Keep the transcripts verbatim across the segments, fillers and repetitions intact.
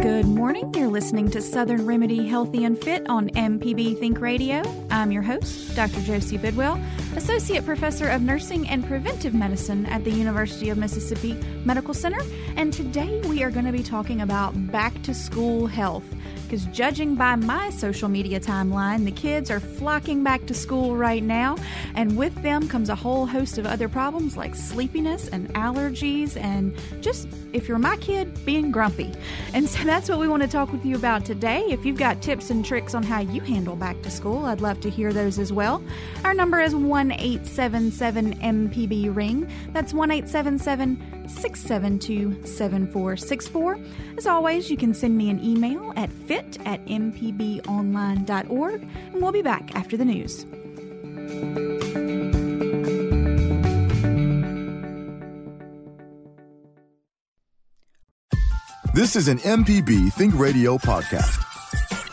Good morning. You're listening to Southern Remedy Healthy and Fit on M P B Think Radio. I'm your host, Doctor Josie Bidwell, Associate Professor of Nursing and Preventive Medicine at the University of Mississippi Medical Center. And today we are going to be talking about back-to-school health. Because judging by my social media timeline, the kids are flocking back to school right now, and with them comes a whole host of other problems like sleepiness and allergies and just, if you're my kid, being grumpy. And so that's what we want to talk with you about today. If you've got tips and tricks on how you handle back to school, I'd love to hear those as well. Our number is one eight seven seven M P B ring. That's one eight seven seven six seven two seven four six four. As always, you can send me an email at fit at m p b online dot org, and we'll be back after the news. This is an M P B Think Radio podcast.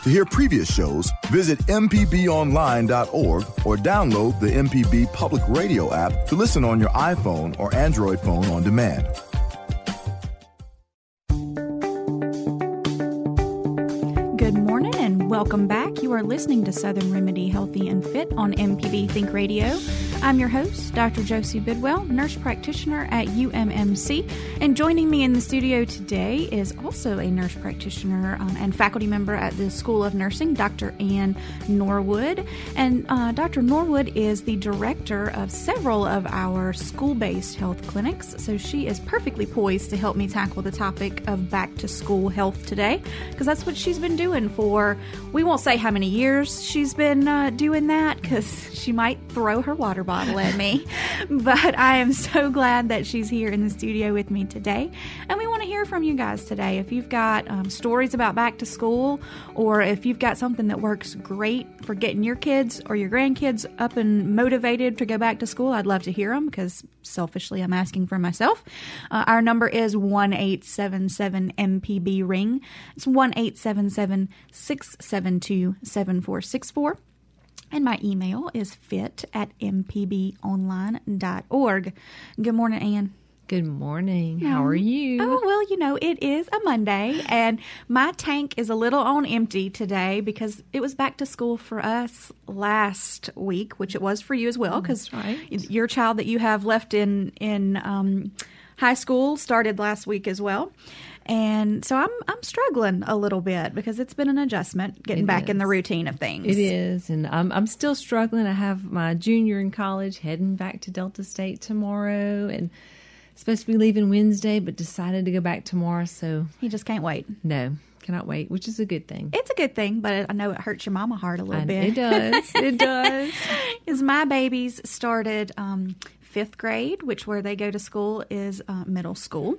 To hear previous shows, visit m p b online dot org or download the M P B Public Radio app to listen on your iPhone or Android phone on demand. Good morning and welcome back. You are listening to Southern Remedy Healthy and Fit on M P B Think Radio. I'm your host, Doctor Josie Bidwell, nurse practitioner at U M M C, and joining me in the studio today is also a nurse practitioner um, and faculty member at the School of Nursing, Doctor Ann Norwood. And uh, Doctor Norwood is the director of several of our school-based health clinics, so she is perfectly poised to help me tackle the topic of back-to-school health today, because that's what she's been doing for, we won't say how many years she's been uh, doing that, because she might throw her water bottle at me, but I am so glad that she's here in the studio with me today, and we want to hear from you guys today. If you've got um, stories about back to school, or if you've got something that works great for getting your kids or your grandkids up and motivated to go back to school, I'd love to hear them, because selfishly I'm asking for myself. Uh, our number is one eight seven seven M P B ring. It's one eight seven seven six seven two seven four six four. And my email is fit at m p b online dot org. Good morning, Ann. Good morning. How are you? Oh, well, you know, it is a Monday, and my tank is a little on empty today because it was back to school for us last week, which it was for you as well, because right. your child that you have left in, in um, high school started last week as well. And so I'm I'm struggling a little bit because it's been an adjustment getting it back is. in the routine of things. It is, and I'm I'm still struggling. I have my junior in college heading back to Delta State tomorrow, and supposed to be leaving Wednesday, but decided to go back tomorrow. So he just can't wait. No, cannot wait, which is a good thing. It's a good thing, but I know it hurts your mama heart a little I, bit. It does. It does. Because my babies started. Um, Fifth grade, which where they go to school is uh, middle school.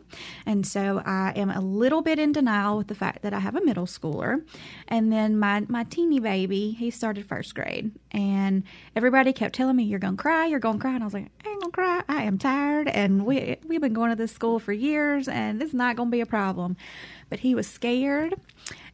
And so I am a little bit in denial with the fact that I have a middle schooler. And then my, my teeny baby, he started first grade. And everybody kept telling me, you're going to cry, you're going to cry. And I was like, I ain't going to cry. I am tired. And we, we've been going to this school for years, and it's not going to be a problem. But he was scared.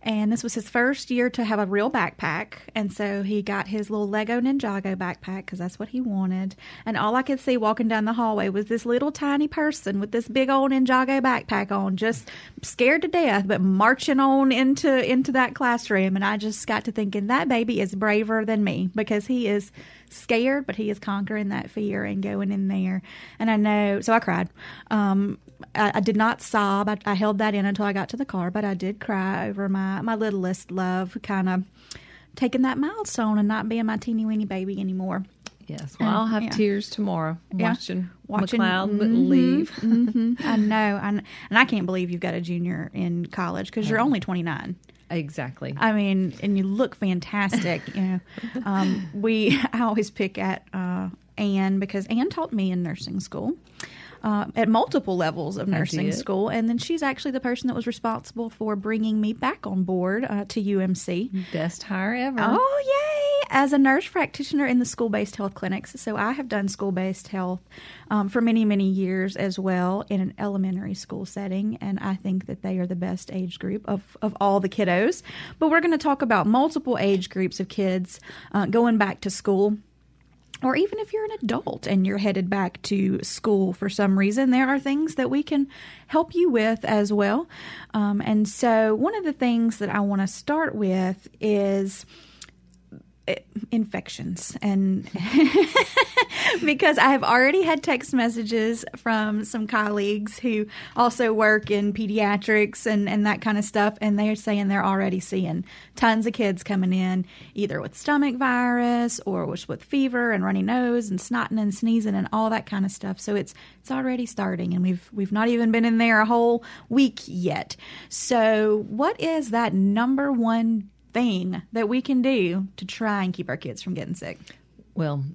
And this was his first year to have a real backpack. And so he got his little Lego Ninjago backpack because that's what he wanted. And all I could see walking down the hallway was this little tiny person with this big old Ninjago backpack on, just scared to death, but marching on into, into that classroom. And I just got to thinking, that baby is braver than me because he is scared, but he is conquering that fear and going in there. And I know, so I cried. Um, I, I did not sob. I, I held that in until I got to the car, but I did cry over my, my littlest love kind of taking that milestone and not being my teeny weeny baby anymore. Yes. Well, um, I'll have yeah. tears tomorrow yeah. watching, watching McLeod mm-hmm, leave. mm-hmm. I know. I, and I can't believe you've got a junior in college because you're only twenty-nine. Exactly. I mean, and you look fantastic. You know, um, we, I always pick at uh, Ann because Ann taught me in nursing school. uh, at multiple levels of nursing school. And then she's actually the person that was responsible for bringing me back on board uh, to U M C. Best hire ever. Oh, yay! As a nurse practitioner in the school-based health clinics. So I have done school-based health um, for many, many years as well in an elementary school setting. And I think that they are the best age group of, of all the kiddos. But we're going to talk about multiple age groups of kids uh, going back to school. Or even if you're an adult and you're headed back to school for some reason, there are things that we can help you with as well. Um, and so one of the things that I want to start with is infections. And because I have already had text messages from some colleagues who also work in pediatrics and, and that kind of stuff, and they're saying they're already seeing tons of kids coming in either with stomach virus or with, with fever and runny nose and snotting and sneezing and all that kind of stuff. So it's it's already starting, and we've we've not even been in there a whole week yet. So what is that number one thing that we can do to try and keep our kids from getting sick? Well,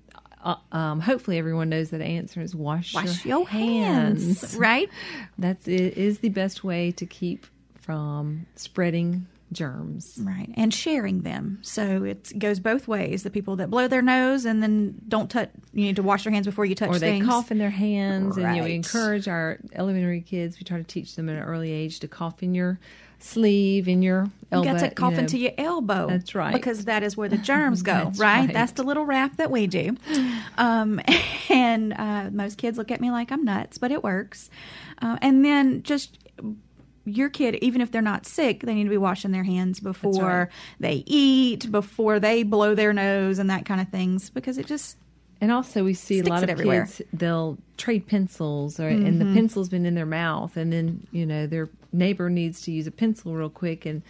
uh, um, hopefully everyone knows that the answer is wash, wash your, your hands. hands. Right? That is the best way to keep from spreading germs. Right. And sharing them. So it goes both ways. The people that blow their nose and then don't touch, you need to wash your hands before you touch things. Or they things. cough in their hands. Right. And you know, we encourage our elementary kids, we try to teach them at an early age to cough in your sleeve, in your elbow. You got to cough you know, into your elbow. That's right. Because that is where the germs go, that's right? right? That's the little wrap that we do. Um, and uh, most kids look at me like I'm nuts, but it works. Uh, and then just your kid, even if they're not sick, they need to be washing their hands before right. they eat, before they blow their nose and that kind of things, because it just... And also we see a lot of everywhere. kids, they'll trade pencils, or mm-hmm. and the pencil's been in their mouth, and then, you know, their neighbor needs to use a pencil real quick, and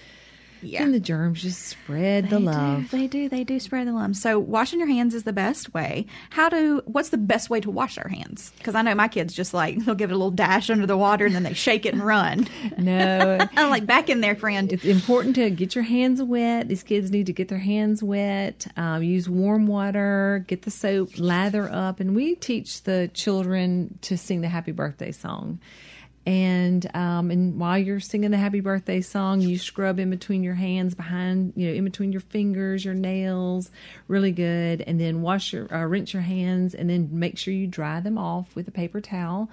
yeah. then the germs just spread they the love. Do, they do. They do spread the love. So washing your hands is the best way. How do, what's the best way to wash our hands? Because I know my kids just like, they'll give it a little dash under the water, and then they shake it and run. No. I'm like, back in there, friend. It's important to get your hands wet. These kids need to get their hands wet. Um, use warm water. Get the soap. Lather up. And we teach the children to sing the Happy Birthday song. And um, and while you're singing the Happy Birthday song, you scrub in between your hands, behind, you know, in between your fingers, your nails, really good. And then wash your, uh, rinse your hands, and then make sure you dry them off with a paper towel.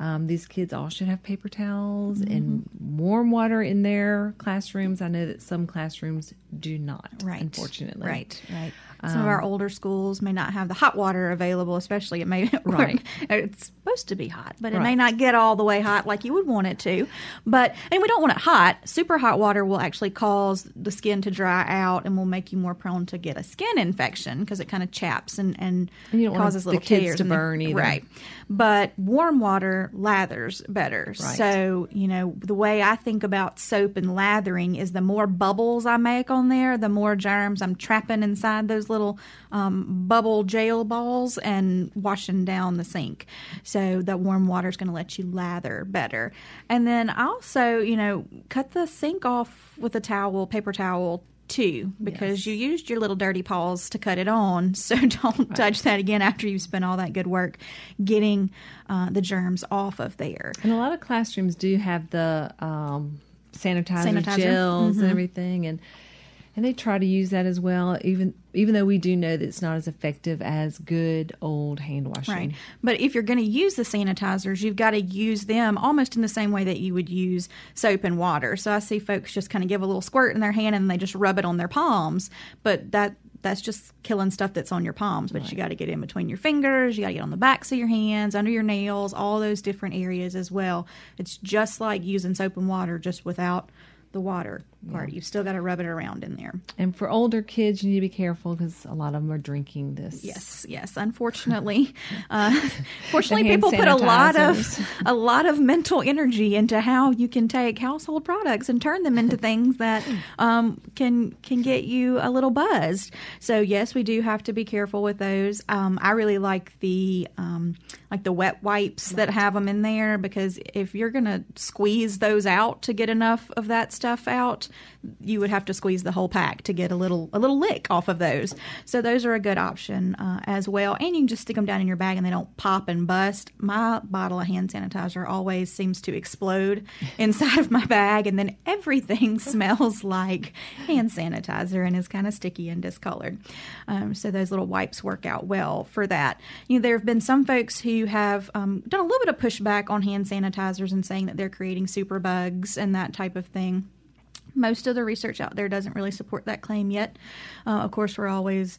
Um, these kids all should have paper towels mm-hmm. and warm water in their classrooms. I know that some classrooms do not, right. unfortunately. Right, right. Um, some of our older schools may not have the hot water available, especially it may right. it's supposed to be hot, but it right. may not get all the way hot like you would want it to. But and we don't want it hot. Super hot water will actually cause the skin to dry out and will make you more prone to get a skin infection because it kind of chaps and, and, and you don't causes want the little kids tears to burn the, either. Right. But warm water lathers better. Right. So, you know, the way I think about soap and lathering is the more bubbles I make on there, the more germs I'm trapping inside those little um, bubble gel balls and washing down the sink. So the warm water is going to let you lather better. And then also, you know, cut the sink off with a towel, paper towel, too, because yes. you used your little dirty paws to cut it on, so don't right. touch that again after you've spent all that good work getting uh, the germs off of there. And a lot of classrooms do have the um, sanitizer, sanitizer gels mm-hmm. and everything, and and they try to use that as well, even even though we do know that it's not as effective as good old hand washing. Right. But if you're going to use the sanitizers, you've got to use them almost in the same way that you would use soap and water. So I see folks just kind of give a little squirt in their hand and they just rub it on their palms. But that that's just killing stuff that's on your palms. But right. you got to get in between your fingers. You got to get on the backs of your hands, under your nails, all those different areas as well. It's just like using soap and water, just without the water part. Yeah. You've still got to rub it around in there. And for older kids, you need to be careful because a lot of them are drinking this. Yes, yes. Unfortunately, uh, fortunately, people sanitizers. put a lot of a lot of mental energy into how you can take household products and turn them into things that um, can can get you a little buzzed. So yes, we do have to be careful with those. Um, I really like the um, like the wet wipes right. that have them in there, because if you're going to squeeze those out to get enough of that stuff out, you would have to squeeze the whole pack to get a little a little lick off of those. So those are a good option uh, as well. And you can just stick them down in your bag and they don't pop and bust. My bottle of hand sanitizer always seems to explode inside of my bag, and then everything smells like hand sanitizer and is kind of sticky and discolored. Um, so those little wipes work out well for that. You know, there have been some folks who have um, done a little bit of pushback on hand sanitizers and saying that they're creating super bugs and that type of thing. Most of the research out there doesn't really support that claim yet. Uh, of course, we're always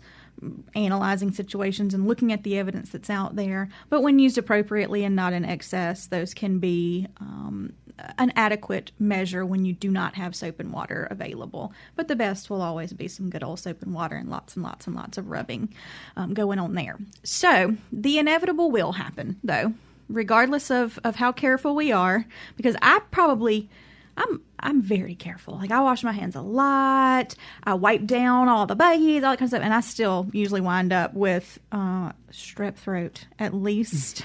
analyzing situations and looking at the evidence that's out there. But when used appropriately and not in excess, those can be um, an adequate measure when you do not have soap and water available. But the best will always be some good old soap and water and lots and lots and lots of rubbing um, going on there. So the inevitable will happen, though, regardless of, of how careful we are, because I probably... I'm I'm very careful. Like, I wash my hands a lot. I wipe down all the buggies, all that kind of stuff. And I still usually wind up with uh, strep throat at least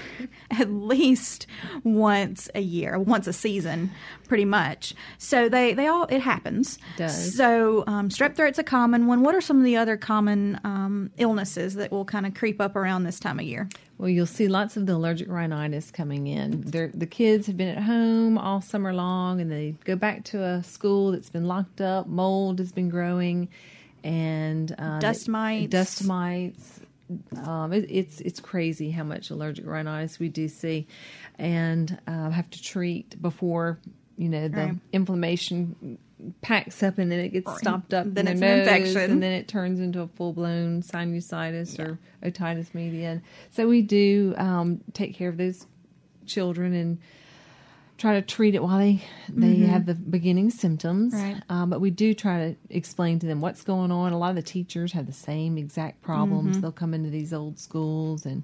at least once a year, once a season, pretty much. So they, they all, it happens. It does. So um, strep throat's a common one. What are some of the other common um, illnesses that will kind of creep up around this time of year? Well, you'll see lots of the allergic rhinitis coming in. They're, the kids have been at home all summer long, and they go back to a school that's been locked up. Mold has been growing, and uh, dust mites. Dust mites. Um, it, it's it's crazy how much allergic rhinitis we do see, and uh, have to treat before you know the right. inflammation packs up, and then it gets or stopped up then in it's an infection, and then it turns into a full-blown sinusitis yeah. or otitis media. So we do um, take care of those children and try to treat it while they, they mm-hmm. have the beginning symptoms. Right. Um, but we do try to explain to them what's going on. A lot of the teachers have the same exact problems. Mm-hmm. They'll come into these old schools and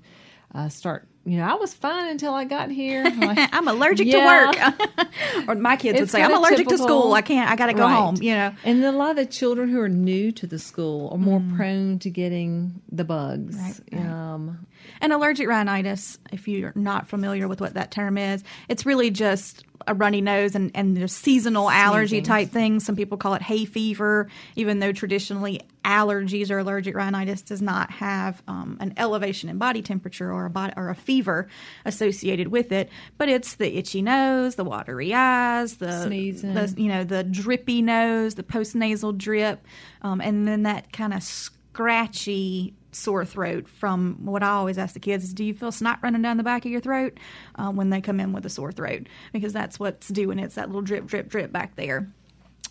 uh, start You know, I was fine until I got here. Like, I'm allergic yeah. to work. Or my kids it's would say, I'm allergic typical. to school. I can't, I got to go right. home, you know. And then a lot of the children who are new to the school are more mm. prone to getting the bugs. Right, right. Um, and allergic rhinitis, if you're not familiar with what that term is, it's really just a runny nose and, and there's seasonal allergy things. type things. Some people call it hay fever, even though traditionally allergies or allergic rhinitis does not have um, an elevation in body temperature or a body, or a fever associated with it. But it's the itchy nose, the watery eyes, the, the you know the drippy nose, the postnasal drip, um, and then that kind of scratchy sore throat from what I always ask the kids is, do you feel snot running down the back of your throat uh, when they come in with a sore throat? Because that's what's doing it. It's that little drip, drip, drip back there.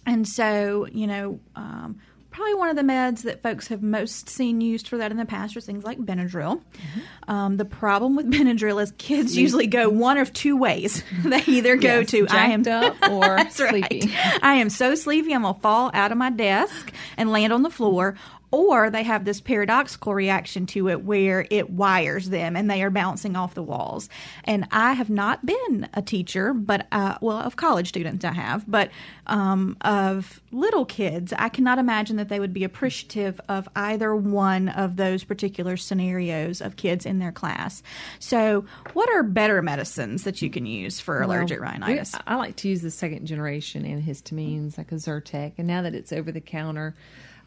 And so, you know, um, probably one of the meds that folks have most seen used for that in the past are things like Benadryl. Mm-hmm. Um, the problem with Benadryl is kids Sleep. usually go one of two ways. They either go yes, to I am up or that's sleepy. Right. I am so sleepy I'm gonna fall out of my desk and land on the floor. Or they have this paradoxical reaction to it where it wires them and they are bouncing off the walls. And I have not been a teacher, but, uh, well, of college students I have, but um, of little kids, I cannot imagine that they would be appreciative of either one of those particular scenarios of kids in their class. So what are better medicines that you can use for well, allergic rhinitis? I like to use the second generation antihistamines like a Zyrtec. And now that it's over the counter,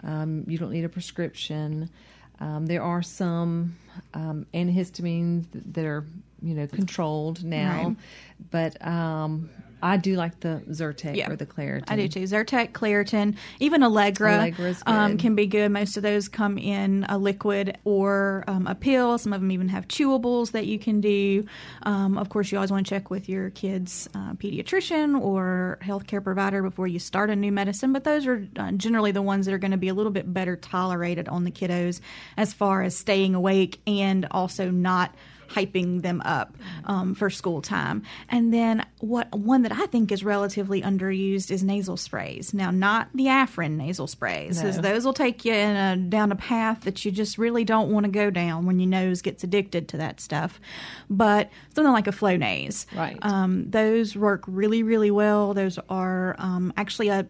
Um, you don't need a prescription. Um, there are some um, antihistamines that are, you know, controlled now. Right. But um, I do like the Zyrtec yeah, or the Claritin. I do too. Zyrtec, Claritin, even Allegra um, can be good. Most of those come in a liquid or um, a pill. Some of them even have chewables that you can do. Um, of course, you always want to check with your kid's uh, pediatrician or healthcare provider before you start a new medicine. But those are uh, generally the ones that are going to be a little bit better tolerated on the kiddos as far as staying awake and also not hyping them up um, for school time. And then what one that I think is relatively underused is nasal sprays. Now, not the Afrin nasal sprays, because no. those will take you in a, down a path that you just really don't want to go down when your nose gets addicted to that stuff. But something like a Flonase. Right. Um, those work really, really well. Those are um, actually a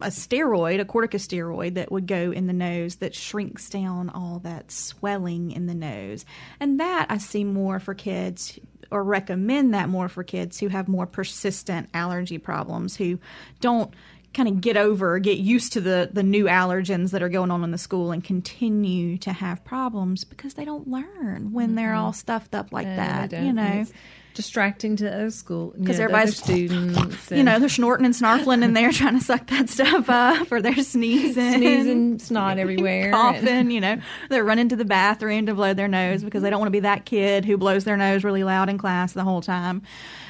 a steroid, a corticosteroid that would go in the nose that shrinks down all that swelling in the nose. And that I see more for kids or recommend that more for kids who have more persistent allergy problems, who don't kind of get over, get used to the, the new allergens that are going on in the school and continue to have problems because they don't learn when mm-hmm. they're all stuffed up like no, that, you know. It's distracting to other school, because you know, everybody's students. And, you know, they're snorting and snarfling in there trying to suck that stuff up, or they're sneezing. Sneezing, snot everywhere. Coughing, and... you know. They're running to the bathroom to blow their nose because they don't want to be that kid who blows their nose really loud in class the whole time.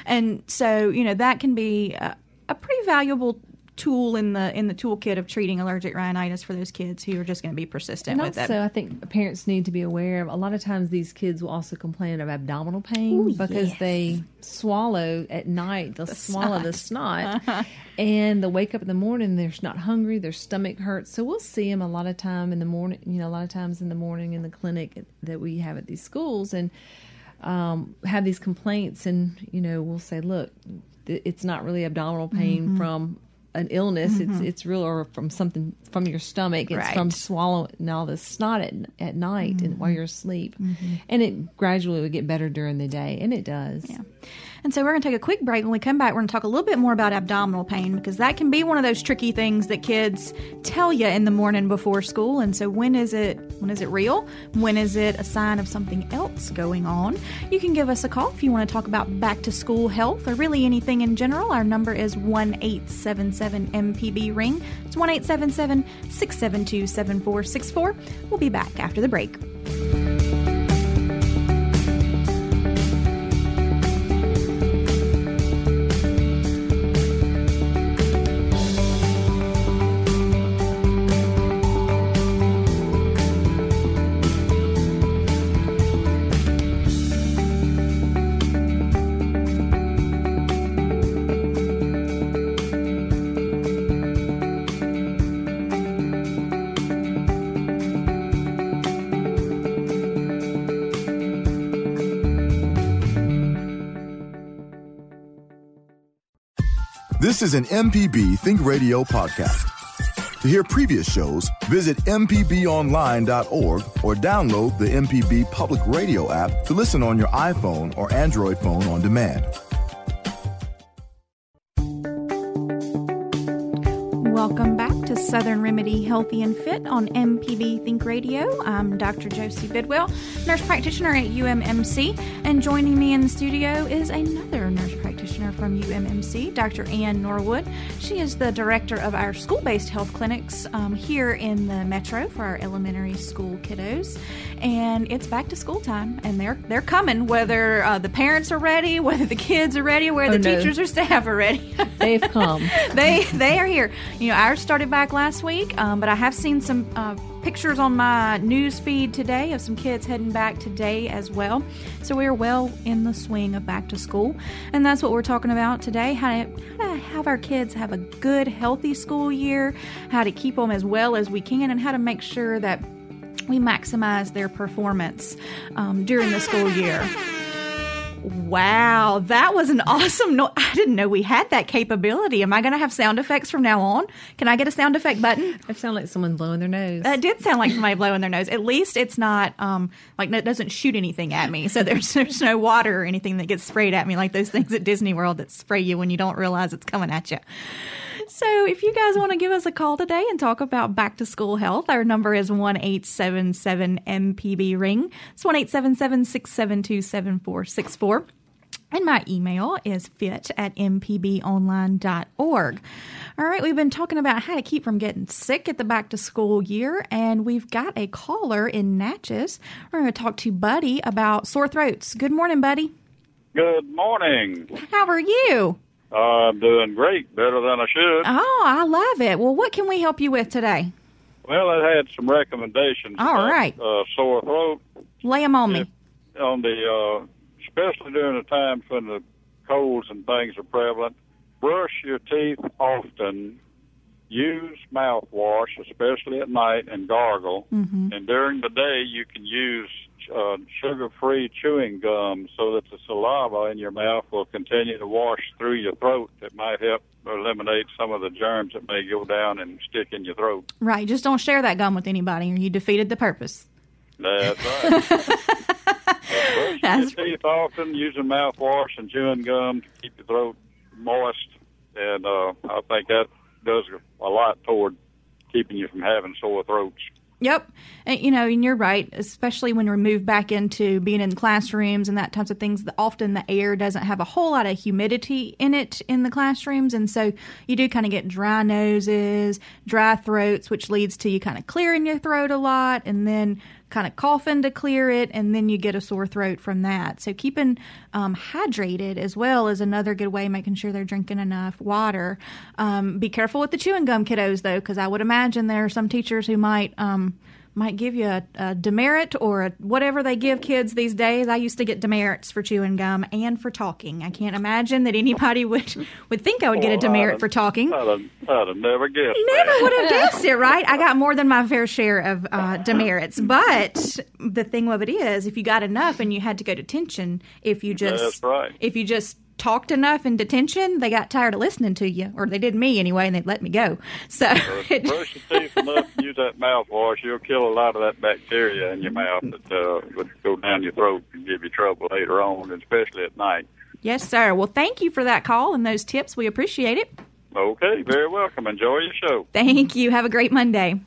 And so, you know, that can be a, a pretty valuable tool in the in the toolkit of treating allergic rhinitis for those kids who are just going to be persistent and with also, it. I think parents need to be aware of, a lot of times these kids will also complain of abdominal pain. Ooh, because yes. they swallow at night, they'll the swallow snot. the snot, uh-huh. and they'll wake up in the morning, they're not hungry, their stomach hurts. So we'll see them a lot of time in the morning, you know, a lot of times in the morning in the clinic that we have at these schools, and um, have these complaints, and, you know, we'll say, look, th- it's not really abdominal pain mm-hmm. from an illness, mm-hmm. it's it's real, or from something from your stomach, it's right. from swallowing all this snot at, at night mm-hmm. and while you're asleep. Mm-hmm. And it gradually would get better during the day, and it does. Yeah. And so we're going to take a quick break. When we come back, we're going to talk a little bit more about abdominal pain, because that can be one of those tricky things that kids tell you in the morning before school. And so when is it when is it real? When is it a sign of something else going on? You can give us a call if you want to talk about back to school health, or really anything in general. Our number is one eight seven seven M P B ring. It's one eight seven seven six seven two seven four six four. We'll be back after the break. This is an M P B Think Radio podcast. To hear previous shows, visit m p b online dot org or download the M P B Public Radio app to listen on your iPhone or Android phone on demand. Welcome back to Southern Remedy Healthy and Fit on M P B Think Radio. I'm Doctor Josie Bidwell, nurse practitioner at U M M C, and joining me in the studio is another nurse practitioner from U M M C, Doctor Ann Norwood. She is the director of our school-based health clinics um, here in the metro for our elementary school kiddos. And it's back to school time, and they're they're coming, whether uh, the parents are ready, whether the kids are ready, whether oh, the no. teachers or staff are ready. They've come. they they are here. You know, ours started back last week, um, but I have seen some uh, pictures on my news feed today of some kids heading back today as well. So we are well in the swing of back to school, and that's what we're talking about today: how to, how to have our kids have a good, healthy school year, how to keep them as well as we can, and how to make sure that we maximize their performance um, during the school year. Wow, that was an awesome noise. I didn't know we had that capability. Am I going to have sound effects from now on? Can I get a sound effect button? That sounded like someone blowing their nose. That did sound like somebody blowing their nose. At least it's not, um, like, it doesn't shoot anything at me. So there's, there's no water or anything that gets sprayed at me, like those things at Disney World that spray you when you don't realize it's coming at you. So if you guys want to give us a call today and talk about back to school health, our number is one eight seven seven M P B ring. It's one eight seven seven six seven two seven four six four. And my email is fit at m p b online dot org. All right, we've been talking about how to keep from getting sick at the back to school year, and we've got a caller in Natchez. We're going to talk to Buddy about sore throats. Good morning, Buddy. Good morning. How are you? I'm uh, doing great, better than I should. Oh, I love it. Well, what can we help you with today? Well, I had some recommendations. All about, right. Uh, sore throat. Lay them on if, me. On the, uh, especially during the times when the colds and things are prevalent, brush your teeth often. Use mouthwash, especially at night, and gargle. Mm-hmm. And during the day, you can use uh, sugar-free chewing gum so that the saliva in your mouth will continue to wash through your throat. That might help eliminate some of the germs that may go down and stick in your throat. Right. Just don't share that gum with anybody, or you defeated the purpose. That's right. Brushing your teeth often, using mouthwash and chewing gum to keep your throat moist. And uh, I think that does a lot toward keeping you from having sore throats. Yep. And, you know, and you're right, especially when we're moved back into being in classrooms and that types of things, often the air doesn't have a whole lot of humidity in it in the classrooms. And so you do kind of get dry noses, dry throats, which leads to you kind of clearing your throat a lot and then kind of coughing to clear it, and then you get a sore throat from that. So keeping um, hydrated as well is another good way, making sure they're drinking enough water. Um, be careful with the chewing gum, kiddos, though, because I would imagine there are some teachers who might um, might give you a, a demerit or a, whatever they give kids these days. I used to get demerits for chewing gum and for talking. I can't imagine that anybody would, would think I would well, get a demerit I'd, for talking. I'd have, I'd have never guessed Never that. would have guessed it, right? I got more than my fair share of uh, demerits. But the thing of it is, if you got enough and you had to go to detention, if you just That's right. if you just talked enough in detention, they got tired of listening to you, or they did me anyway, and they let me go. So, so if you brush your teeth enough and use that mouthwash, you'll kill a lot of that bacteria in your mouth that uh, would go down your throat and give you trouble later on, especially at night. Yes, sir. Well, thank you for that call and those tips. We appreciate it. Okay, very welcome. Enjoy your show. Thank you. Have a great Monday.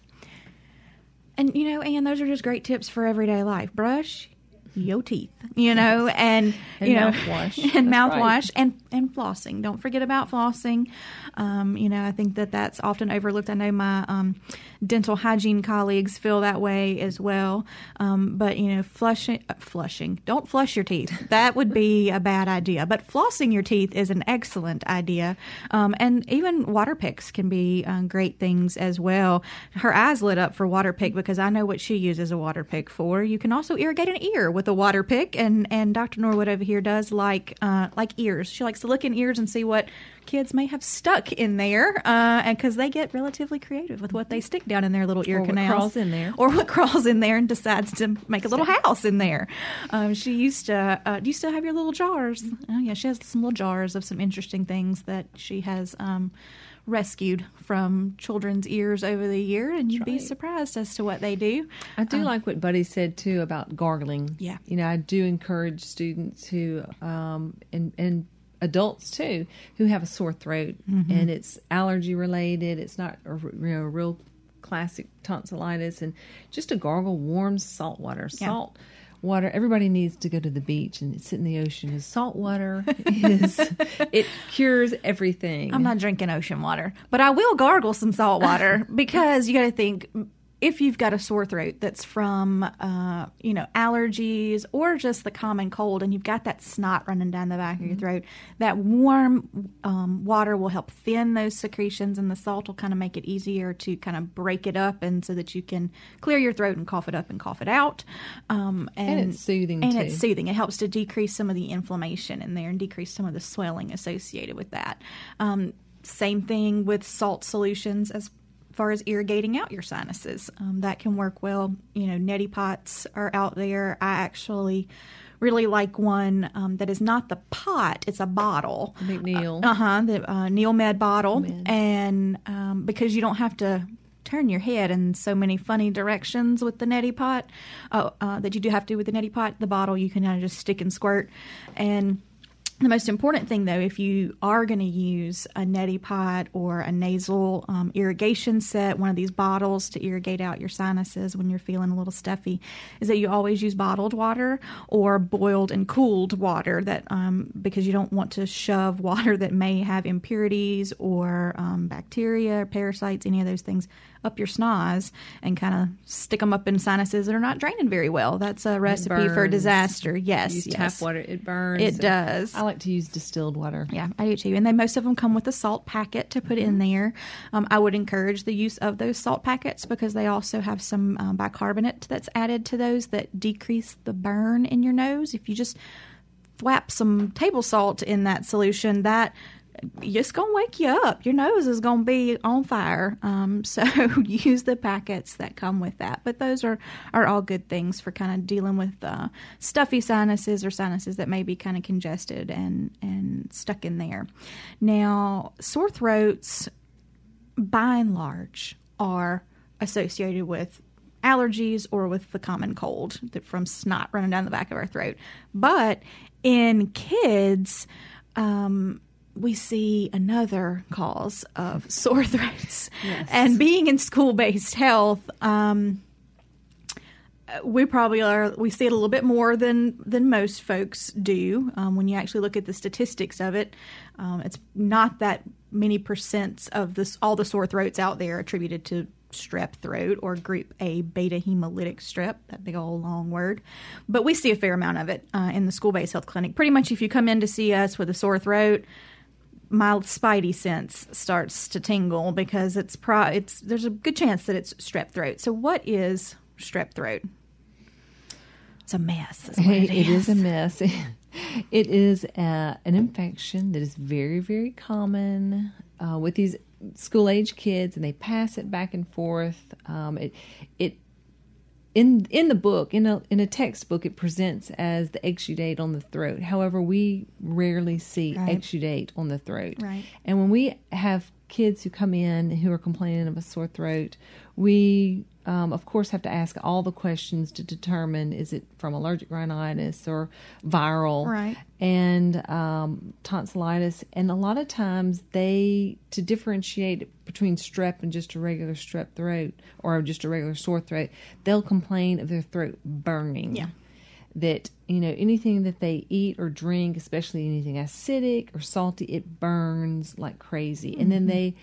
And, you know, Ann, those are just great tips for everyday life. Brush your teeth, you know, yes. and, and you know, mouthwash. and that's mouthwash right. and, and flossing. Don't forget about flossing. Um, you know, I think that that's often overlooked. I know my um, dental hygiene colleagues feel that way as well. Um, but, you know, flushing, uh, flushing, don't flush your teeth. That would be a bad idea. But flossing your teeth is an excellent idea. Um, and even water picks can be um, great things as well. Her eyes lit up for water pick because I know what she uses a water pick for. You can also irrigate an ear with a water pick, and, and Doctor Norwood over here does like uh, like ears. She likes to look in ears and see what kids may have stuck in there, uh, and because they get relatively creative with what they stick down in their little ear or canals, or what crawls in there, or what crawls in there, and decides to make a little house in there. Um, she used to. Uh, do you still have your little jars? Oh yeah, she has some little jars of some interesting things that she has Um, rescued from children's ears over the year, and you'd right. be surprised as to what they do. I do um, like what Buddy said too about gargling. Yeah, you know, I do encourage students who um, and and adults too who have a sore throat, mm-hmm. and it's allergy related. It's not a, you know, a real classic tonsillitis, and just to gargle warm salt water. Yeah. Salt water. Everybody needs to go to the beach and sit in the ocean. Is salt water is it cures everything. I'm not drinking ocean water, but I will gargle some salt water because you got to think, if you've got a sore throat that's from, uh, you know, allergies or just the common cold, and you've got that snot running down the back mm-hmm. of your throat, that warm um, water will help thin those secretions, and the salt will kind of make it easier to kind of break it up, and so that you can clear your throat and cough it up and cough it out. Um, and, and it's soothing, and too. And it's soothing. It helps to decrease some of the inflammation in there and decrease some of the swelling associated with that. Um, same thing with salt solutions as far as irrigating out your sinuses. Um, that can work well. You know, neti pots are out there. I actually really like one um, that is not the pot, it's a bottle. McNeil. Uh huh, the uh, Neil Med bottle. Med. And um, because you don't have to turn your head in so many funny directions with the neti pot uh, uh, that you do have to with the neti pot, the bottle you can kind of just stick and squirt. And the most important thing, though, if you are going to use a neti pot or a nasal um, irrigation set, one of these bottles to irrigate out your sinuses when you're feeling a little stuffy, is that you always use bottled water or boiled and cooled water, that um, because you don't want to shove water that may have impurities or um, bacteria, or parasites, any of those things up your schnoz and kind of stick them up in sinuses that are not draining very well. That's a recipe for disaster. Yes, use yes. tap water. It burns. It does. I like to use distilled water. Yeah, I do too. And then most of them come with a salt packet to put mm-hmm. in there. Um, I would encourage the use of those salt packets because they also have some um, bicarbonate that's added to those that decrease the burn in your nose. If you just thwap some table salt in that solution, that it's going to wake you up. Your nose is going to be on fire. Um, so use the packets that come with that. But those are, are all good things for kind of dealing with uh, stuffy sinuses or sinuses that may be kind of congested and, and stuck in there. Now, sore throats, by and large, are associated with allergies or with the common cold from snot running down the back of our throat. But in kids, um, we see another cause of sore throats. Yes. And being in school-based health, um, we probably are, we see it a little bit more than, than most folks do. Um, when you actually look at the statistics of it, um, it's not that many percents of this, all the sore throats out there attributed to strep throat or group A beta hemolytic strep, that big old long word. But we see a fair amount of it uh, in the school-based health clinic. Pretty much if you come in to see us with a sore throat, my spidey sense starts to tingle because it's pro- it's there's a good chance that it's strep throat. So what is strep throat? It's a mess. Is what it, it is. It is a mess. It is a, an infection that is very, very common uh, with these school-age kids, and they pass it back and forth. Um, it, it in in the book, in a in a textbook, it presents as the exudate on the throat. However, we rarely see right. exudate on the throat. Right. And when we have kids who come in who are complaining of a sore throat, we Um, of course, have to ask all the questions to determine, is it from allergic rhinitis or viral right. and um, tonsillitis? And a lot of times they, to differentiate between strep and just a regular strep throat or just a regular sore throat, they'll complain of their throat burning. Yeah. That, you know, anything that they eat or drink, especially anything acidic or salty, it burns like crazy. Mm-hmm. And then they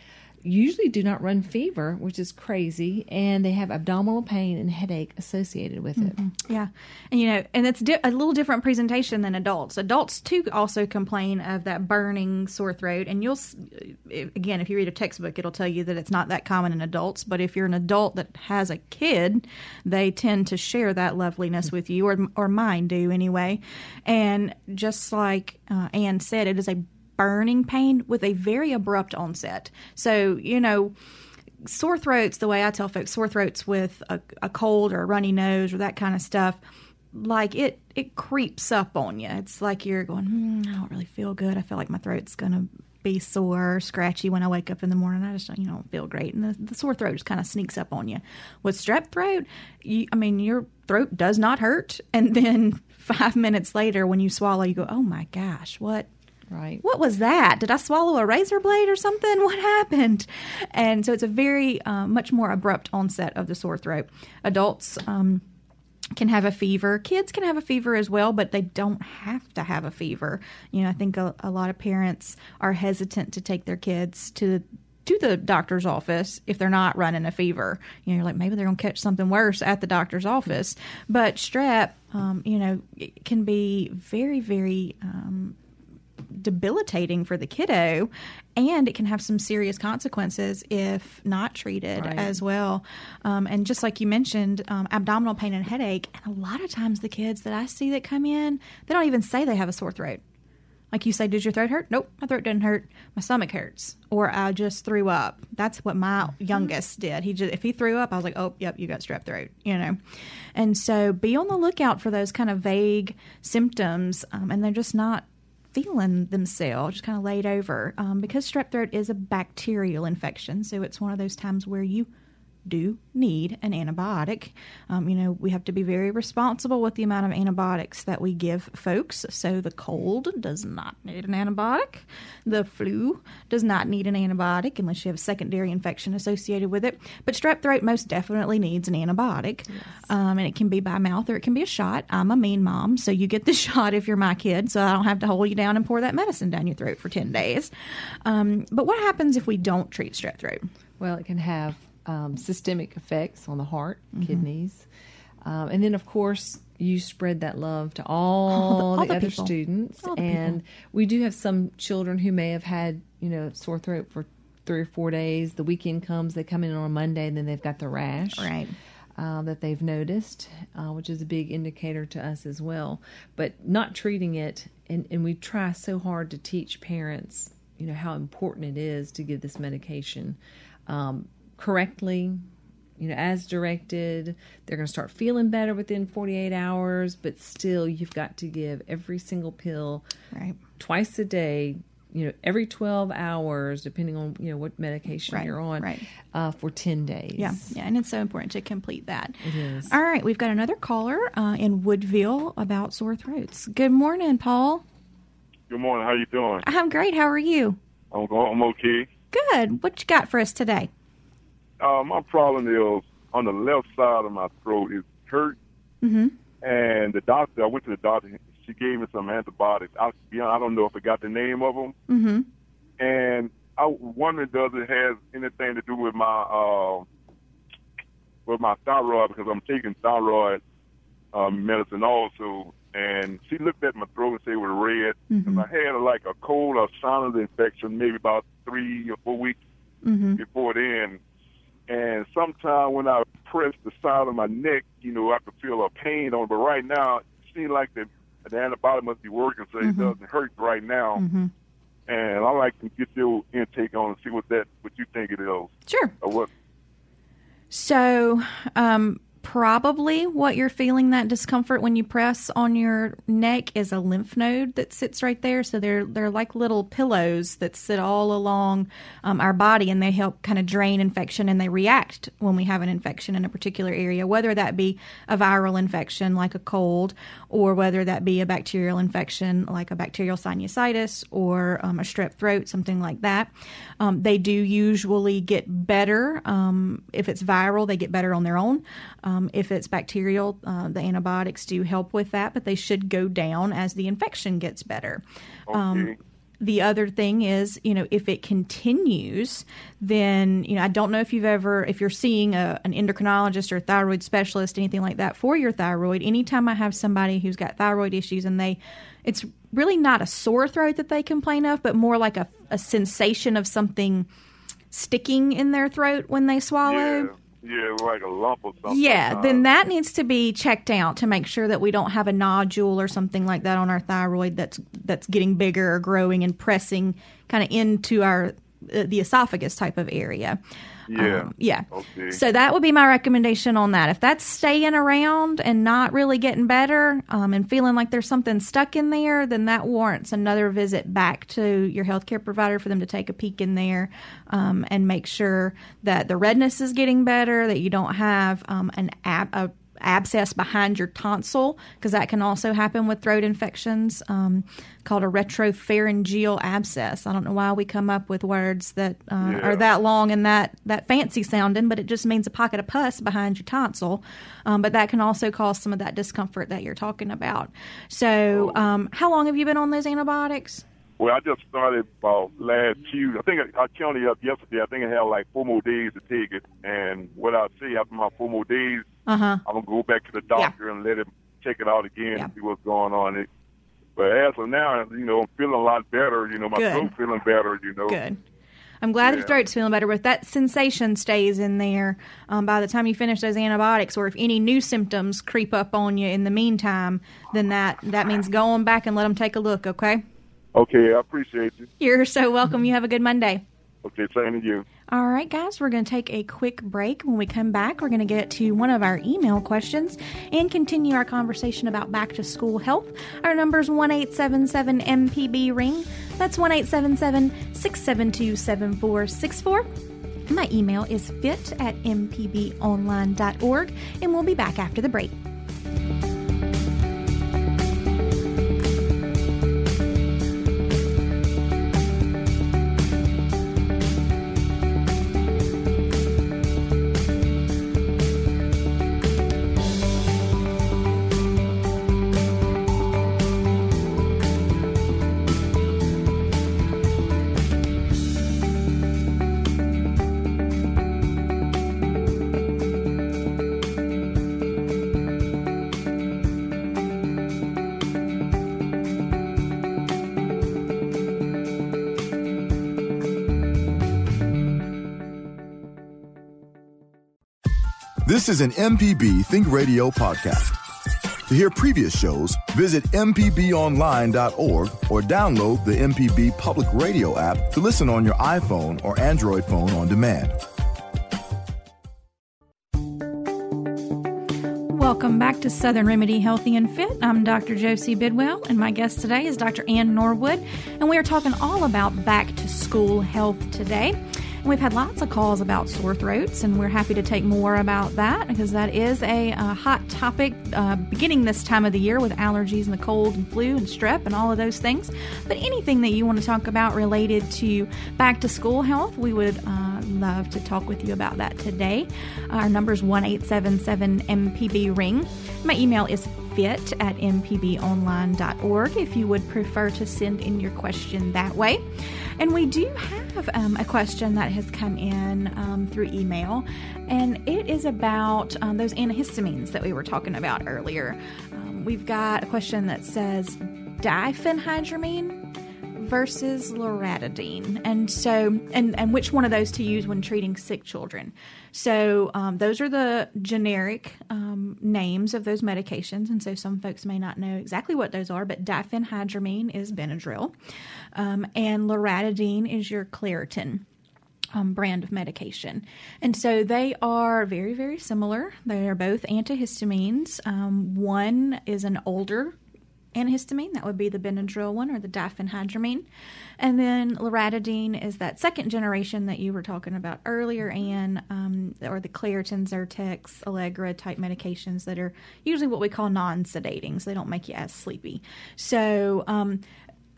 usually do not run fever, which is crazy, and they have abdominal pain and headache associated with it. Mm-hmm. Yeah. And, you know, and it's di- a little different presentation than adults. Adults, too, also complain of that burning sore throat. And you'll, again, if you read a textbook, it'll tell you that it's not that common in adults. But if you're an adult that has a kid, they tend to share that loveliness mm-hmm. with you, or, or mine do anyway. And just like uh, Ann said, it is a burning pain with a very abrupt onset. So, you know, sore throats, the way I tell folks, sore throats with a, a cold or a runny nose or that kind of stuff, like it it creeps up on you. It's like you're going, mm, I don't really feel good. I feel like my throat's going to be sore, scratchy when I wake up in the morning. I just don't, you know, feel great. And the, the sore throat just kind of sneaks up on you. With strep throat, you, I mean, your throat does not hurt. And then five minutes later when you swallow, you go, oh my gosh, what? Right. What was that? Did I swallow a razor blade or something? What happened? And so it's a very uh, much more abrupt onset of the sore throat. Adults um, can have a fever. Kids can have a fever as well, but they don't have to have a fever. You know, I think a, a lot of parents are hesitant to take their kids to to the doctor's office if they're not running a fever. You know, you're like, maybe they're going to catch something worse at the doctor's office. But strep, um, you know, it can be very, very um debilitating for the kiddo, and it can have some serious consequences if not treated right. as well. Um, and just like you mentioned, um, abdominal pain and headache. And a lot of times the kids that I see that come in, they don't even say they have a sore throat. Like you say, did your throat hurt? Nope, my throat didn't hurt. My stomach hurts. Or I just threw up. That's what my youngest did. He just, if he threw up, I was like, oh, yep, you got strep throat, you know. And so be on the lookout for those kind of vague symptoms, um, and they're just not feeling themselves, just kind of laid over, um, because strep throat is a bacterial infection. So it's one of those times where you do need an antibiotic. Um, you know, we have to be very responsible with the amount of antibiotics that we give folks. So the cold does not need an antibiotic. The flu does not need an antibiotic unless you have a secondary infection associated with it. But strep throat most definitely needs an antibiotic. Yes. Um, and it can be by mouth or it can be a shot. I'm a mean mom, so you get the shot if you're my kid, so I don't have to hold you down and pour that medicine down your throat for ten days. Um, but what happens if we don't treat strep throat? Well, it can have Um, systemic effects on the heart, mm-hmm. kidneys. Um, and then, of course, you spread that love to all, all the, all the, the other people. students. All and we do have some children who may have had, you know, sore throat for three or four days. The weekend comes, they come in on a Monday, and then they've got the rash. Right. Uh, that they've noticed, uh, which is a big indicator to us as well. But not treating it, and, and we try so hard to teach parents, you know, how important it is to give this medication. Um correctly, you know, as directed. They're going to start feeling better within forty-eight hours, but still you've got to give every single pill right. twice a day, you know, every twelve hours, depending on, you know, what medication right. you're on right. uh, for ten days. Yeah. yeah, and it's so important to complete that. It is. All right, we've got another caller uh, in Woodville about sore throats. Good morning, Paul. Good morning. How you doing? I'm great. How are you? I'm I'm okay. Good. What you got for us today? Uh, my problem is on the left side of my throat. It hurt. Mm-hmm. And the doctor, I went to the doctor. She gave me some antibiotics. I, you know, I don't know if I got the name of them. Mm-hmm. And I wonder, does it have anything to do with my uh, with my thyroid? Because I'm taking thyroid uh, medicine also. And she looked at my throat and said it was red. Mm-hmm. I had like a cold or sinus infection maybe about three or four weeks mm-hmm. before then. And sometimes when I press the side of my neck, you know, I could feel a pain on it. But right now, it seems like the, the antibiotic must be working, so mm-hmm. it doesn't hurt right now. Mm-hmm. And I like to get your intake on and see what that what you think it is. Sure. Or what. So, um probably what you're feeling, that discomfort when you press on your neck, is a lymph node that sits right there. So they're they're like little pillows that sit all along um, our body, and they help kind of drain infection, and they react when we have an infection in a particular area, whether that be a viral infection like a cold, or whether that be a bacterial infection like a bacterial sinusitis or um, a strep throat, something like that. Um, they do usually get better. Um, if it's viral, they get better on their own. Um, Um, if it's bacterial, uh, the antibiotics do help with that, but they should go down as the infection gets better. Okay. Um, the other thing is, you know, if it continues, then, you know, I don't know if you've ever, if you're seeing a, an endocrinologist or a thyroid specialist, anything like that for your thyroid. Anytime I have somebody who's got thyroid issues and they, it's really not a sore throat that they complain of, but more like a, a sensation of something sticking in their throat when they swallow. Yeah. Yeah, like a lump or something. Yeah, then that needs to be checked out to make sure that we don't have a nodule or something like that on our thyroid that's that's getting bigger or growing and pressing kind of into our uh, the esophagus type of area. Yeah. Um, yeah. Okay. So that would be my recommendation on that. If that's staying around and not really getting better um, and feeling like there's something stuck in there, then that warrants another visit back to your healthcare provider for them to take a peek in there um, and make sure that the redness is getting better, that you don't have um, an ab- a abscess behind your tonsil, because that can also happen with throat infections um, called a retropharyngeal abscess. I don't know why we come up with words that uh, yeah. are that long and that, that fancy sounding, but it just means a pocket of pus behind your tonsil. Um, but that can also cause some of that discomfort that you're talking about. So um, how long have you been on those antibiotics? Well, I just started about last Tuesday. I think I, I counted up yesterday. I think I had like four more days to take it. And what I see after my four more days, uh-huh. I'm going to go back to the doctor yeah. and let him check it out again yeah. and see what's going on. It, but as of now, you know, I'm feeling a lot better. You know, my Good. throat feeling better, you know. Good. I'm glad yeah. your throat's feeling better, but if that sensation stays in there um, by the time you finish those antibiotics, or if any new symptoms creep up on you in the meantime, then that, that means go on back and let them take a look, okay? Okay, I appreciate you. You're so welcome. You have a good Monday. Okay, same to you. All right, guys, we're going to take a quick break. When we come back, we're going to get to one of our email questions and continue our conversation about back-to-school health. Our number is one eight seven seven M P B ring. That's one eight seven seven, six seven two, seven four six four. My email is fit at m p b online dot org, and we'll be back after the break. This is an M P B Think Radio podcast. To hear previous shows, visit m p b online dot org or download the M P B Public Radio app to listen on your iPhone or Android phone on demand. Welcome back to Southern Remedy Healthy and Fit. I'm Doctor Josie Bidwell, and my guest today is Doctor Ann Norwood, and we are talking all about back-to-school health today. We've had lots of calls about sore throats, and we're happy to take more about that because that is a, a hot topic uh, beginning this time of the year with allergies and the cold and flu and strep and all of those things. But anything that you want to talk about related to back to school health, we would uh, love to talk with you about that today. Our number is one eight seven seven M P B ring. My email is fit at m p b online dot org if you would prefer to send in your question that way. And we do have um, a question that has come in um, through email, and it is about um, those antihistamines that we were talking about earlier. Um, we've got a question that says diphenhydramine versus loratadine, and so and and which one of those to use when treating sick children. So um, those are the generic um, names of those medications, and so some folks may not know exactly what those are, but diphenhydramine is Benadryl, um, and loratadine is your Claritin Um, brand of medication. And so they are very, very similar. They are both antihistamines. Um, one is an older antihistamine, that would be the Benadryl one or the diphenhydramine. And then loratadine is that second generation that you were talking about earlier, and um, or the Claritin, Zyrtec, Allegra type medications that are usually what we call non-sedating, so they don't make you as sleepy. So um,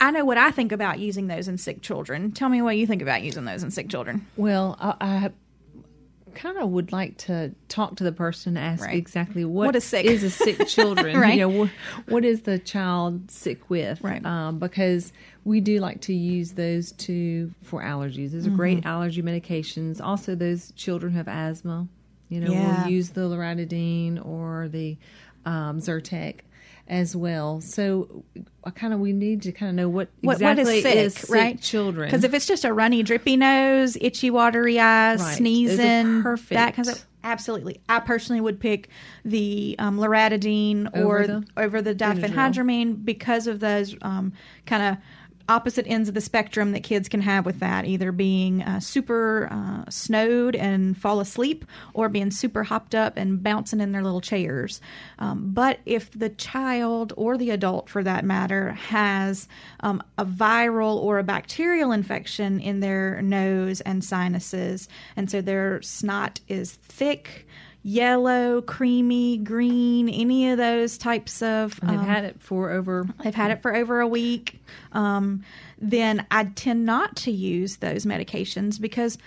I know what I think about using those in sick children. Tell me what you think about using those in sick children. Well, I, I kind of would like to talk to the person and ask right. exactly what, what is, sick. is a sick children. right. You know, what, what is the child sick with? Right. Um, because we do like to use those to for allergies. Those are mm-hmm. great allergy medications. Also, those children who have asthma, you know, yeah. we'll use the loratadine or the um, Zyrtec as well. So I kind of we need to kind of know what exactly what, what is sick, is sick right? children. Because if it's just a runny, drippy nose, itchy, watery eyes, right. sneezing, perfect. That kind of absolutely. I personally would pick the um, loratadine over or the, over the diphenhydramine because of those um, kind of opposite ends of the spectrum that kids can have with that, either being uh, super uh, snowed and fall asleep or being super hopped up and bouncing in their little chairs. Um, but if the child or the adult, for that matter, has um, a viral or a bacterial infection in their nose and sinuses, and so their snot is thick, yellow, creamy, green, any of those types of... Um, they've had it for over... They've had it for over a week. Um, then I tend not to use those medications because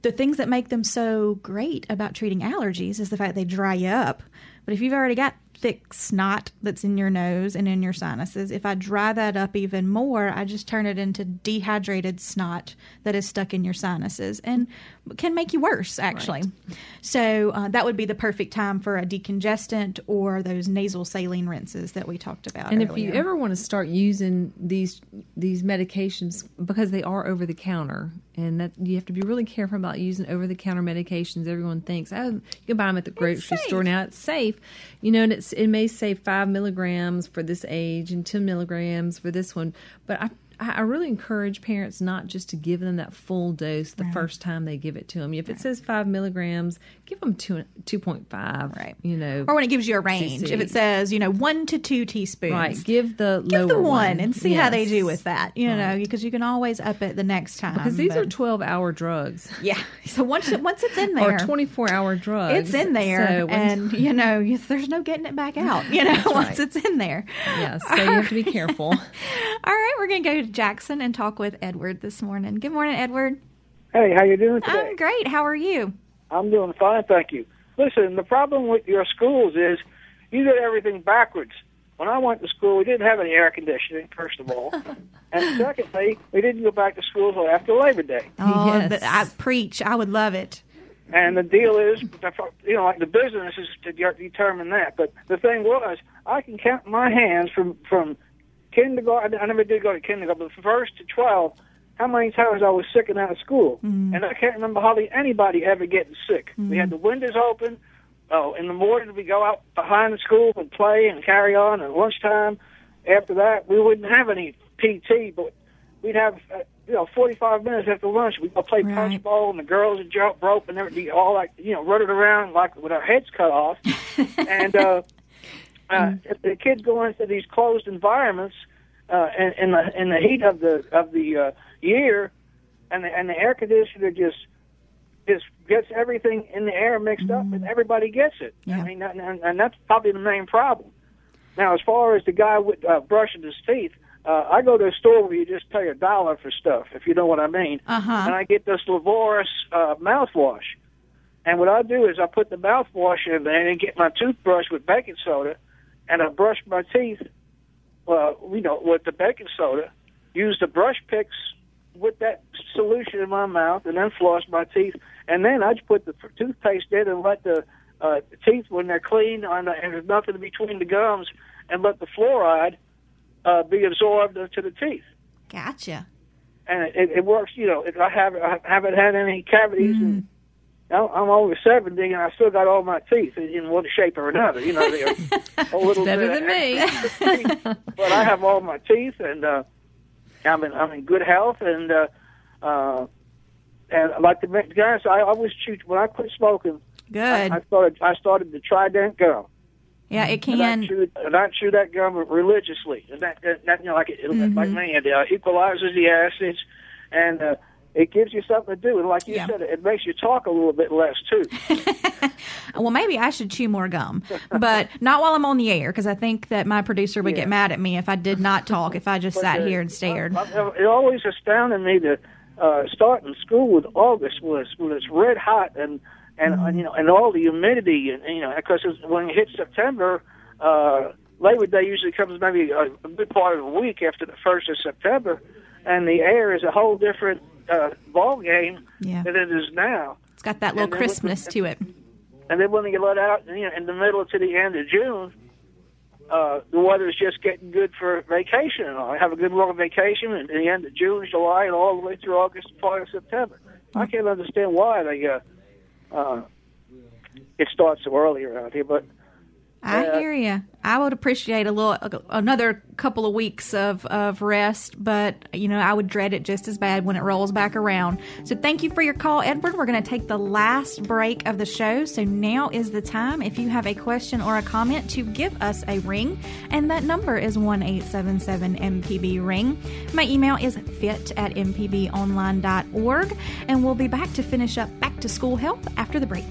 the things that make them so great about treating allergies is the fact they dry you up. But if you've already got thick snot that's in your nose and in your sinuses, if I dry that up even more, I just turn it into dehydrated snot that is stuck in your sinuses and can make you worse, actually. Right. So uh, that would be the perfect time for a decongestant or those nasal saline rinses that we talked about And earlier. If you ever want to start using these these medications, because they are over-the-counter, and that you have to be really careful about using over-the-counter medications. Everyone thinks, oh, you can buy them at the grocery store now. It's safe. You know, and it's it may say five milligrams for this age and ten milligrams for this one, but I I really encourage parents not just to give them that full dose the right. first time they give it to them. If right. it says five milligrams, give them two two point five. Right. You know, or when it gives you a range, C C. If it says you know one to two teaspoons, right? Give the give lower the one, one. and see yes. how they do with that. You right. know, because you can always up it the next time. Because these but... are twelve hour drugs. Yeah. So once once it's in there, or twenty four hour drugs, it's in there, so and you know, there's no getting it back out. You know, That's once right. it's in there. Yes. Yeah, so you have to be careful. All right, we're gonna go to Jackson and talk with Edward this morning. Good morning, Edward. Hey, how you doing today? I'm great. How are you? I'm doing fine, thank you. Listen, the problem with your schools is you did everything backwards. When I went to school, we didn't have any air conditioning, first of all. And secondly, we didn't go back to school until after Labor Day. Oh, yes. But I preach. I would love it. And the deal is, you know, like the business is to determine that. But the thing was, I can count my hands from... from kindergarten, I never did go to kindergarten, but from first to twelve, how many times I was sick and out of school. Mm. And I can't remember hardly anybody ever getting sick. Mm. We had the windows open. Oh, in the morning, we go out behind the school and play and carry on. And lunchtime, after that, we wouldn't have any P T, but we'd have, uh, you know, forty-five minutes after lunch, we'd go play right. punch bowl, and the girls would jump rope, and everything, all like, you know, running around like with our heads cut off. and, uh, Uh, if the kids go into these closed environments uh, in, in, the, in the heat of the of the uh, year, and the, and the air conditioner just just gets everything in the air mixed mm-hmm. up, and everybody gets it. Yeah. I mean, and, and that's probably the main problem. Now, as far as the guy with uh, brushing his teeth, uh, I go to a store where you just pay a dollar for stuff, if you know what I mean, uh-huh. and I get this Lavoris uh, mouthwash. And what I do is I put the mouthwash in there and get my toothbrush with baking soda, and I brush my teeth, uh, you know, with the baking soda, use the brush picks with that solution in my mouth, and then floss my teeth. And then I just put the toothpaste in and let the uh, teeth, when they're clean and there's nothing between the gums, and let the fluoride uh, be absorbed into the teeth. Gotcha. And it, it works, you know, it, I, haven't, I haven't had any cavities mm. and I'm over seventy, and I still got all my teeth in one shape or another. You know, they're a little better than me. But I have all my teeth, and uh, I'm in I'm in good health. And uh, uh, and like the guys, I always choose when I quit smoking. Good. I, I started I started the Trident gum. Yeah, it can. And I chew, and I chew that gum religiously, and that, that you know, like it, mm-hmm. like man, it uh, equalizes the acids, and. Uh, It gives you something to do, and like you yeah. said, it makes you talk a little bit less, too. Well, maybe I should chew more gum, but not while I'm on the air, because I think that my producer would yeah. get mad at me if I did not talk, if I just but, sat uh, here and stared. I, I, it always astounded me that uh, starting school in August when it's, when it's red hot and, and, mm. and, you know, and all the humidity, and, you know, because when it hits September, uh, Labor Day usually comes maybe a, a good part of the week after the first of September, and the air is a whole different... Uh, ball game yeah. than it is now. It's got that little crispness to it. And then when you let out, you know, in the middle to the end of June, uh, the weather's just getting good for vacation and all. I have a good long vacation at the end of June, July, and all the way through August and part of September. I can't understand why they uh, uh, it starts so early around here, but I yeah. hear you. I would appreciate a little, another couple of weeks of, of rest, but, you know, I would dread it just as bad when it rolls back around. So thank you for your call, Edward. We're going to take the last break of the show, so now is the time, if you have a question or a comment, to give us a ring, and that number is one eight seven seven M P B ring. My email is fit at m p b online dot org, and we'll be back to finish up Back to School Health after the break.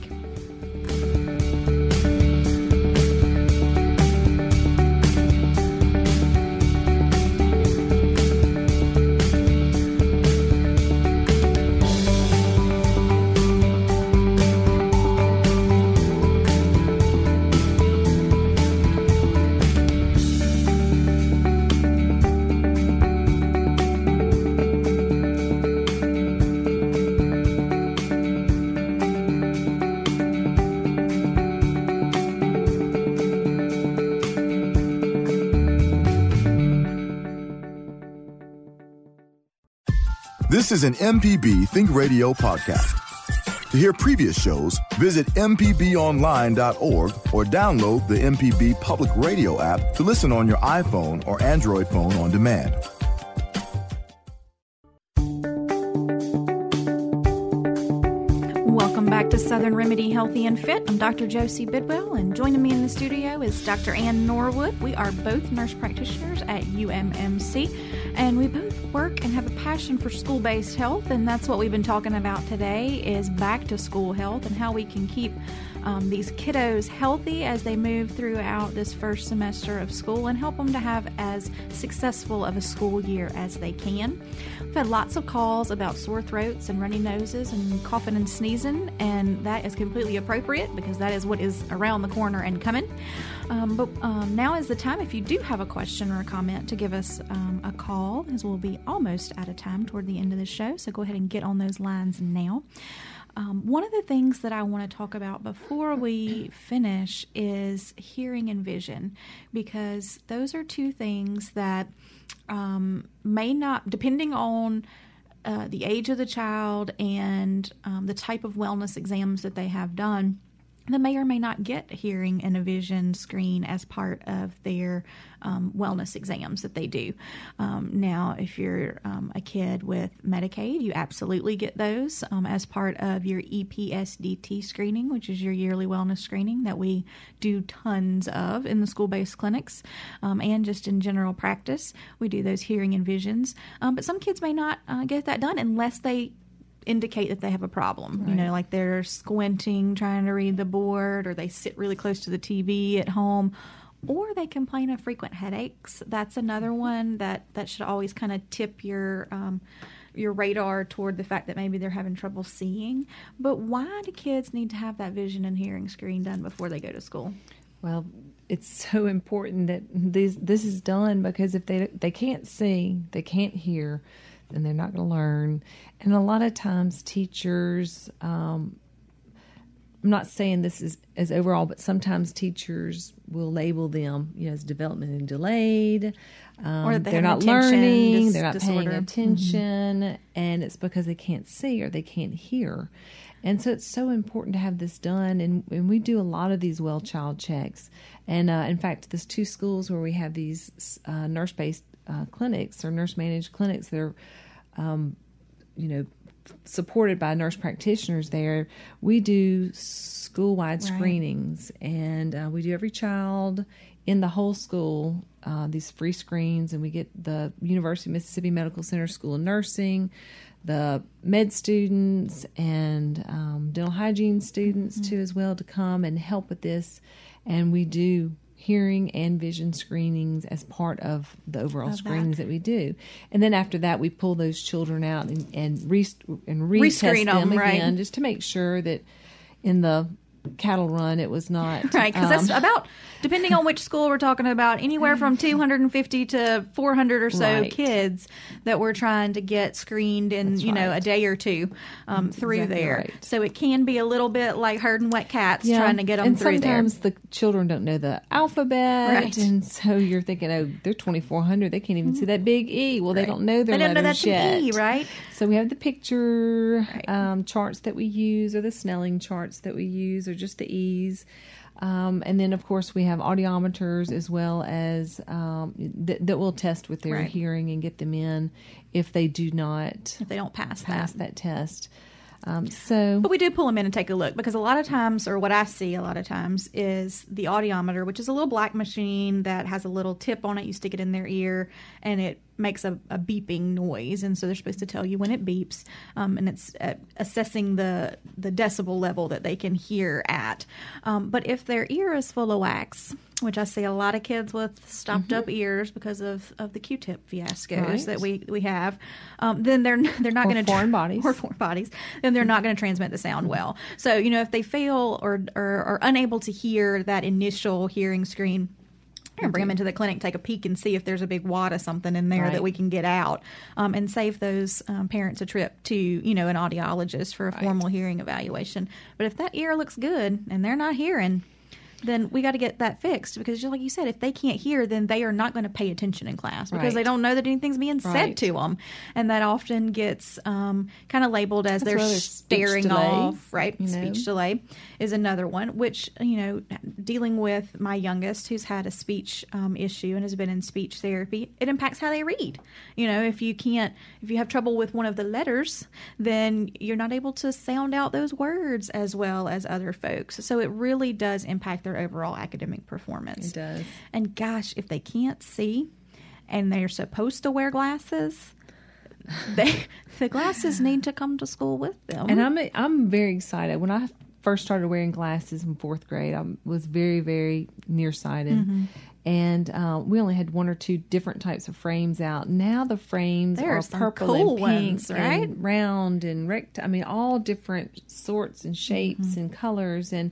This is an M P B Think Radio podcast. To hear previous shows, visit m p b online dot org or download the M P B Public Radio app to listen on your iPhone or Android phone on demand. Welcome back to Southern Remedy Healthy and Fit. I'm Doctor Josie Bidwell, and joining me in the studio is Doctor Ann Norwood. We are both nurse practitioners at U M M C, and we both work and have a passion for school-based health, and that's what we've been talking about today is back to school health and how we can keep um, these kiddos healthy as they move throughout this first semester of school and help them to have as successful of a school year as they can. We've had lots of calls about sore throats and runny noses and coughing and sneezing, and that is completely appropriate because that is what is around the corner and coming. Um, but um, now is the time, if you do have a question or a comment, to give us um, a call, as we'll be almost out of time toward the end of the show. So go ahead and get on those lines now. Um, one of the things that I want to talk about before we finish is hearing and vision, because those are two things that um, may not, depending on uh, the age of the child and um, the type of wellness exams that they have done, that may or may not get hearing and a vision screen as part of their um, wellness exams that they do. Um, now, if you're um, a kid with Medicaid, you absolutely get those um, as part of your E P S D T screening, which is your yearly wellness screening that we do tons of in the school-based clinics um, and just in general practice. We do those hearing and visions, um, but some kids may not uh, get that done unless they indicate that they have a problem, right. You know, like they're squinting, trying to read the board, or they sit really close to the T V at home, or they complain of frequent headaches. That's another one that, that should always kind of tip your um, your radar toward the fact that maybe they're having trouble seeing. But why do kids need to have that vision and hearing screen done before they go to school? Well, it's so important that this, this is done because if they they can't see, they can't hear, and they're not going to learn. And a lot of times teachers, um, I'm not saying this is as overall, but sometimes teachers will label them, you know, as development and delayed, um, or they they're not learning, dis- they're not disorder. paying attention, mm-hmm. and it's because they can't see or they can't hear. And so it's so important to have this done, and, and we do a lot of these well child checks. And uh, in fact, there's two schools where we have these uh, nurse-based Uh, clinics or nurse-managed clinics that are, um, you know, f- supported by nurse practitioners there. We do school-wide right. screenings, and uh, we do every child in the whole school, uh, these free screens, and we get the University of Mississippi Medical Center School of Nursing, the med students, and um, dental hygiene students, mm-hmm. too, as well, to come and help with this, and we do hearing and vision screenings as part of the overall of screenings that. that we do. And then after that, we pull those children out and, and, re- and retest them, them again, right. just to make sure that in the cattle run it was not... Right, because um, that's about, depending on which school we're talking about, anywhere from two hundred fifty to four hundred or so right. kids that we're trying to get screened in, that's you right. know, a day or two um, through exactly there. Right. So it can be a little bit like herding wet cats yeah. trying to get them and through there. And sometimes the children don't know the alphabet, right. and so you're thinking, oh, they're twenty-four hundred, they can't even mm. see that big E. Well, right. they don't know their letters yet. They don't know that's yet. An E, right? So we have the picture right. um, charts that we use, or the Snelling charts that we use, or just the E's. Um, and then, of course, we have audiometers as well as um, th- that will test with their right. hearing and get them in if they do not if they don't pass, pass that. that test. Um, so, but we do pull them in and take a look, because a lot of times, or what I see a lot of times, is the audiometer, which is a little black machine that has a little tip on it. You stick it in their ear, and it makes a, a beeping noise, and so they're supposed to tell you when it beeps, um, and it's uh, assessing the, the decibel level that they can hear at. Um, but if their ear is full of wax, which I see a lot of kids with stopped mm-hmm. up ears because of, of the Q-tip fiascos right. that we we have, um, then they're they're not going to foreign tra- bodies or foreign bodies, then they're not going to transmit the sound well. So you know if they fail or or are unable to hear that initial hearing screen, and bring them into the clinic, take a peek, and see if there's a big wad of something in there right. that we can get out, um, and save those um, parents a trip to, you know, an audiologist for a right. formal hearing evaluation. But if that ear looks good and they're not hearing, then we got to get that fixed, because just like you said, if they can't hear, then they are not going to pay attention in class, because right. they don't know that anything's being said right. to them. And that often gets um, kind of labeled as they're staring off, right? You know? Speech delay is another one, which, you know, dealing with my youngest who's had a speech um, issue and has been in speech therapy, it impacts how they read. You know, if you can't, if you have trouble with one of the letters, then you're not able to sound out those words as well as other folks. So it really does impact their overall academic performance. It does. And gosh, if they can't see and they're supposed to wear glasses, they the glasses need to come to school with them. And I'm I'm very excited. When I first started wearing glasses in fourth grade, I was very, very nearsighted. Mm-hmm. And uh, we only had one or two different types of frames out. Now the frames there are, are purple cool and pink ones, right? and round and rect. I mean, all different sorts and shapes mm-hmm. and colors. And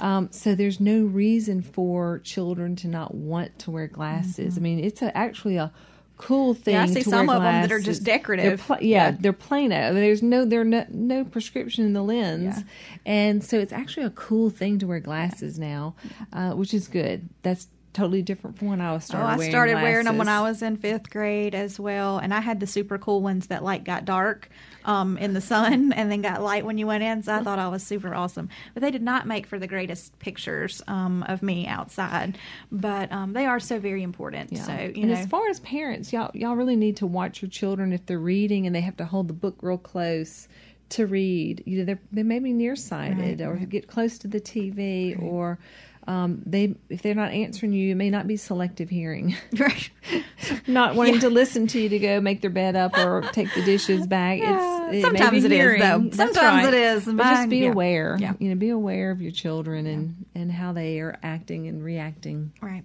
Um, so there's no reason for children to not want to wear glasses. Mm-hmm. I mean, it's a, actually a cool thing. Yeah, I see to some wear of them that are just decorative. They're pl- yeah, yeah, they're plain. I mean, there's no, there no, no prescription in the lens, yeah. and so it's actually a cool thing to wear glasses yeah. now, uh, which is good. That's totally different from when I was started. Oh, I wearing started glasses. wearing them when I was in fifth grade as well, and I had the super cool ones that like got dark um, in the sun and then got light when you went in. So I thought I was super awesome, but they did not make for the greatest pictures um, of me outside. But um, they are so very important. Yeah. So you and know, as far as parents, y'all y'all really need to watch your children if they're reading and they have to hold the book real close to read. You know, they may be nearsighted right, or right. get close to the T V right. or. Um, they if they're not answering you, it may not be selective hearing. Right. Not wanting yeah. to listen to you to go make their bed up or take the dishes back. Yeah. It's, it Sometimes it hearing. is, though. Sometimes right. it is. But just be yeah. aware. Yeah. You know, be aware of your children yeah. and, and how they are acting and reacting. Right.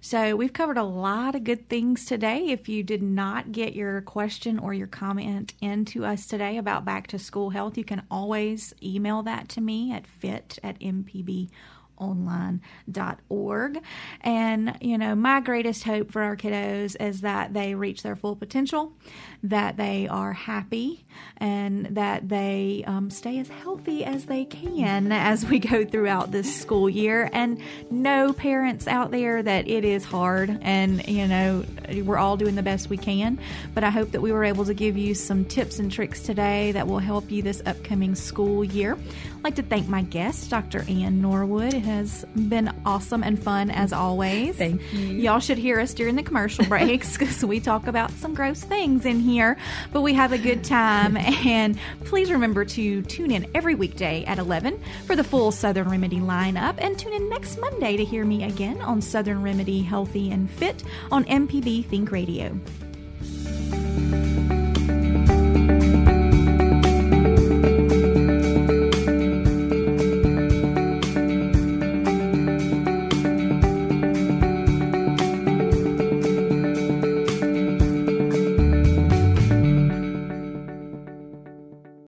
So we've covered a lot of good things today. If you did not get your question or your comment into us today about back to school health, you can always email that to me at fit at m p b online dot org. And, you know, my greatest hope for our kiddos is that they reach their full potential, that they are happy, and that they um, stay as healthy as they can as we go throughout this school year. And know, parents out there, that it is hard, and, you know, we're all doing the best we can. But I hope that we were able to give you some tips and tricks today that will help you this upcoming school year. I'd like to thank my guest, Doctor Ann Norwood. Has been awesome and fun as always. Thank you. Y'all should hear us during the commercial breaks because we talk about some gross things in here, but we have a good time. And please remember to tune in every weekday at eleven for the full Southern Remedy lineup, and tune in next Monday to hear me again on Southern Remedy Healthy and Fit on M P B Think Radio.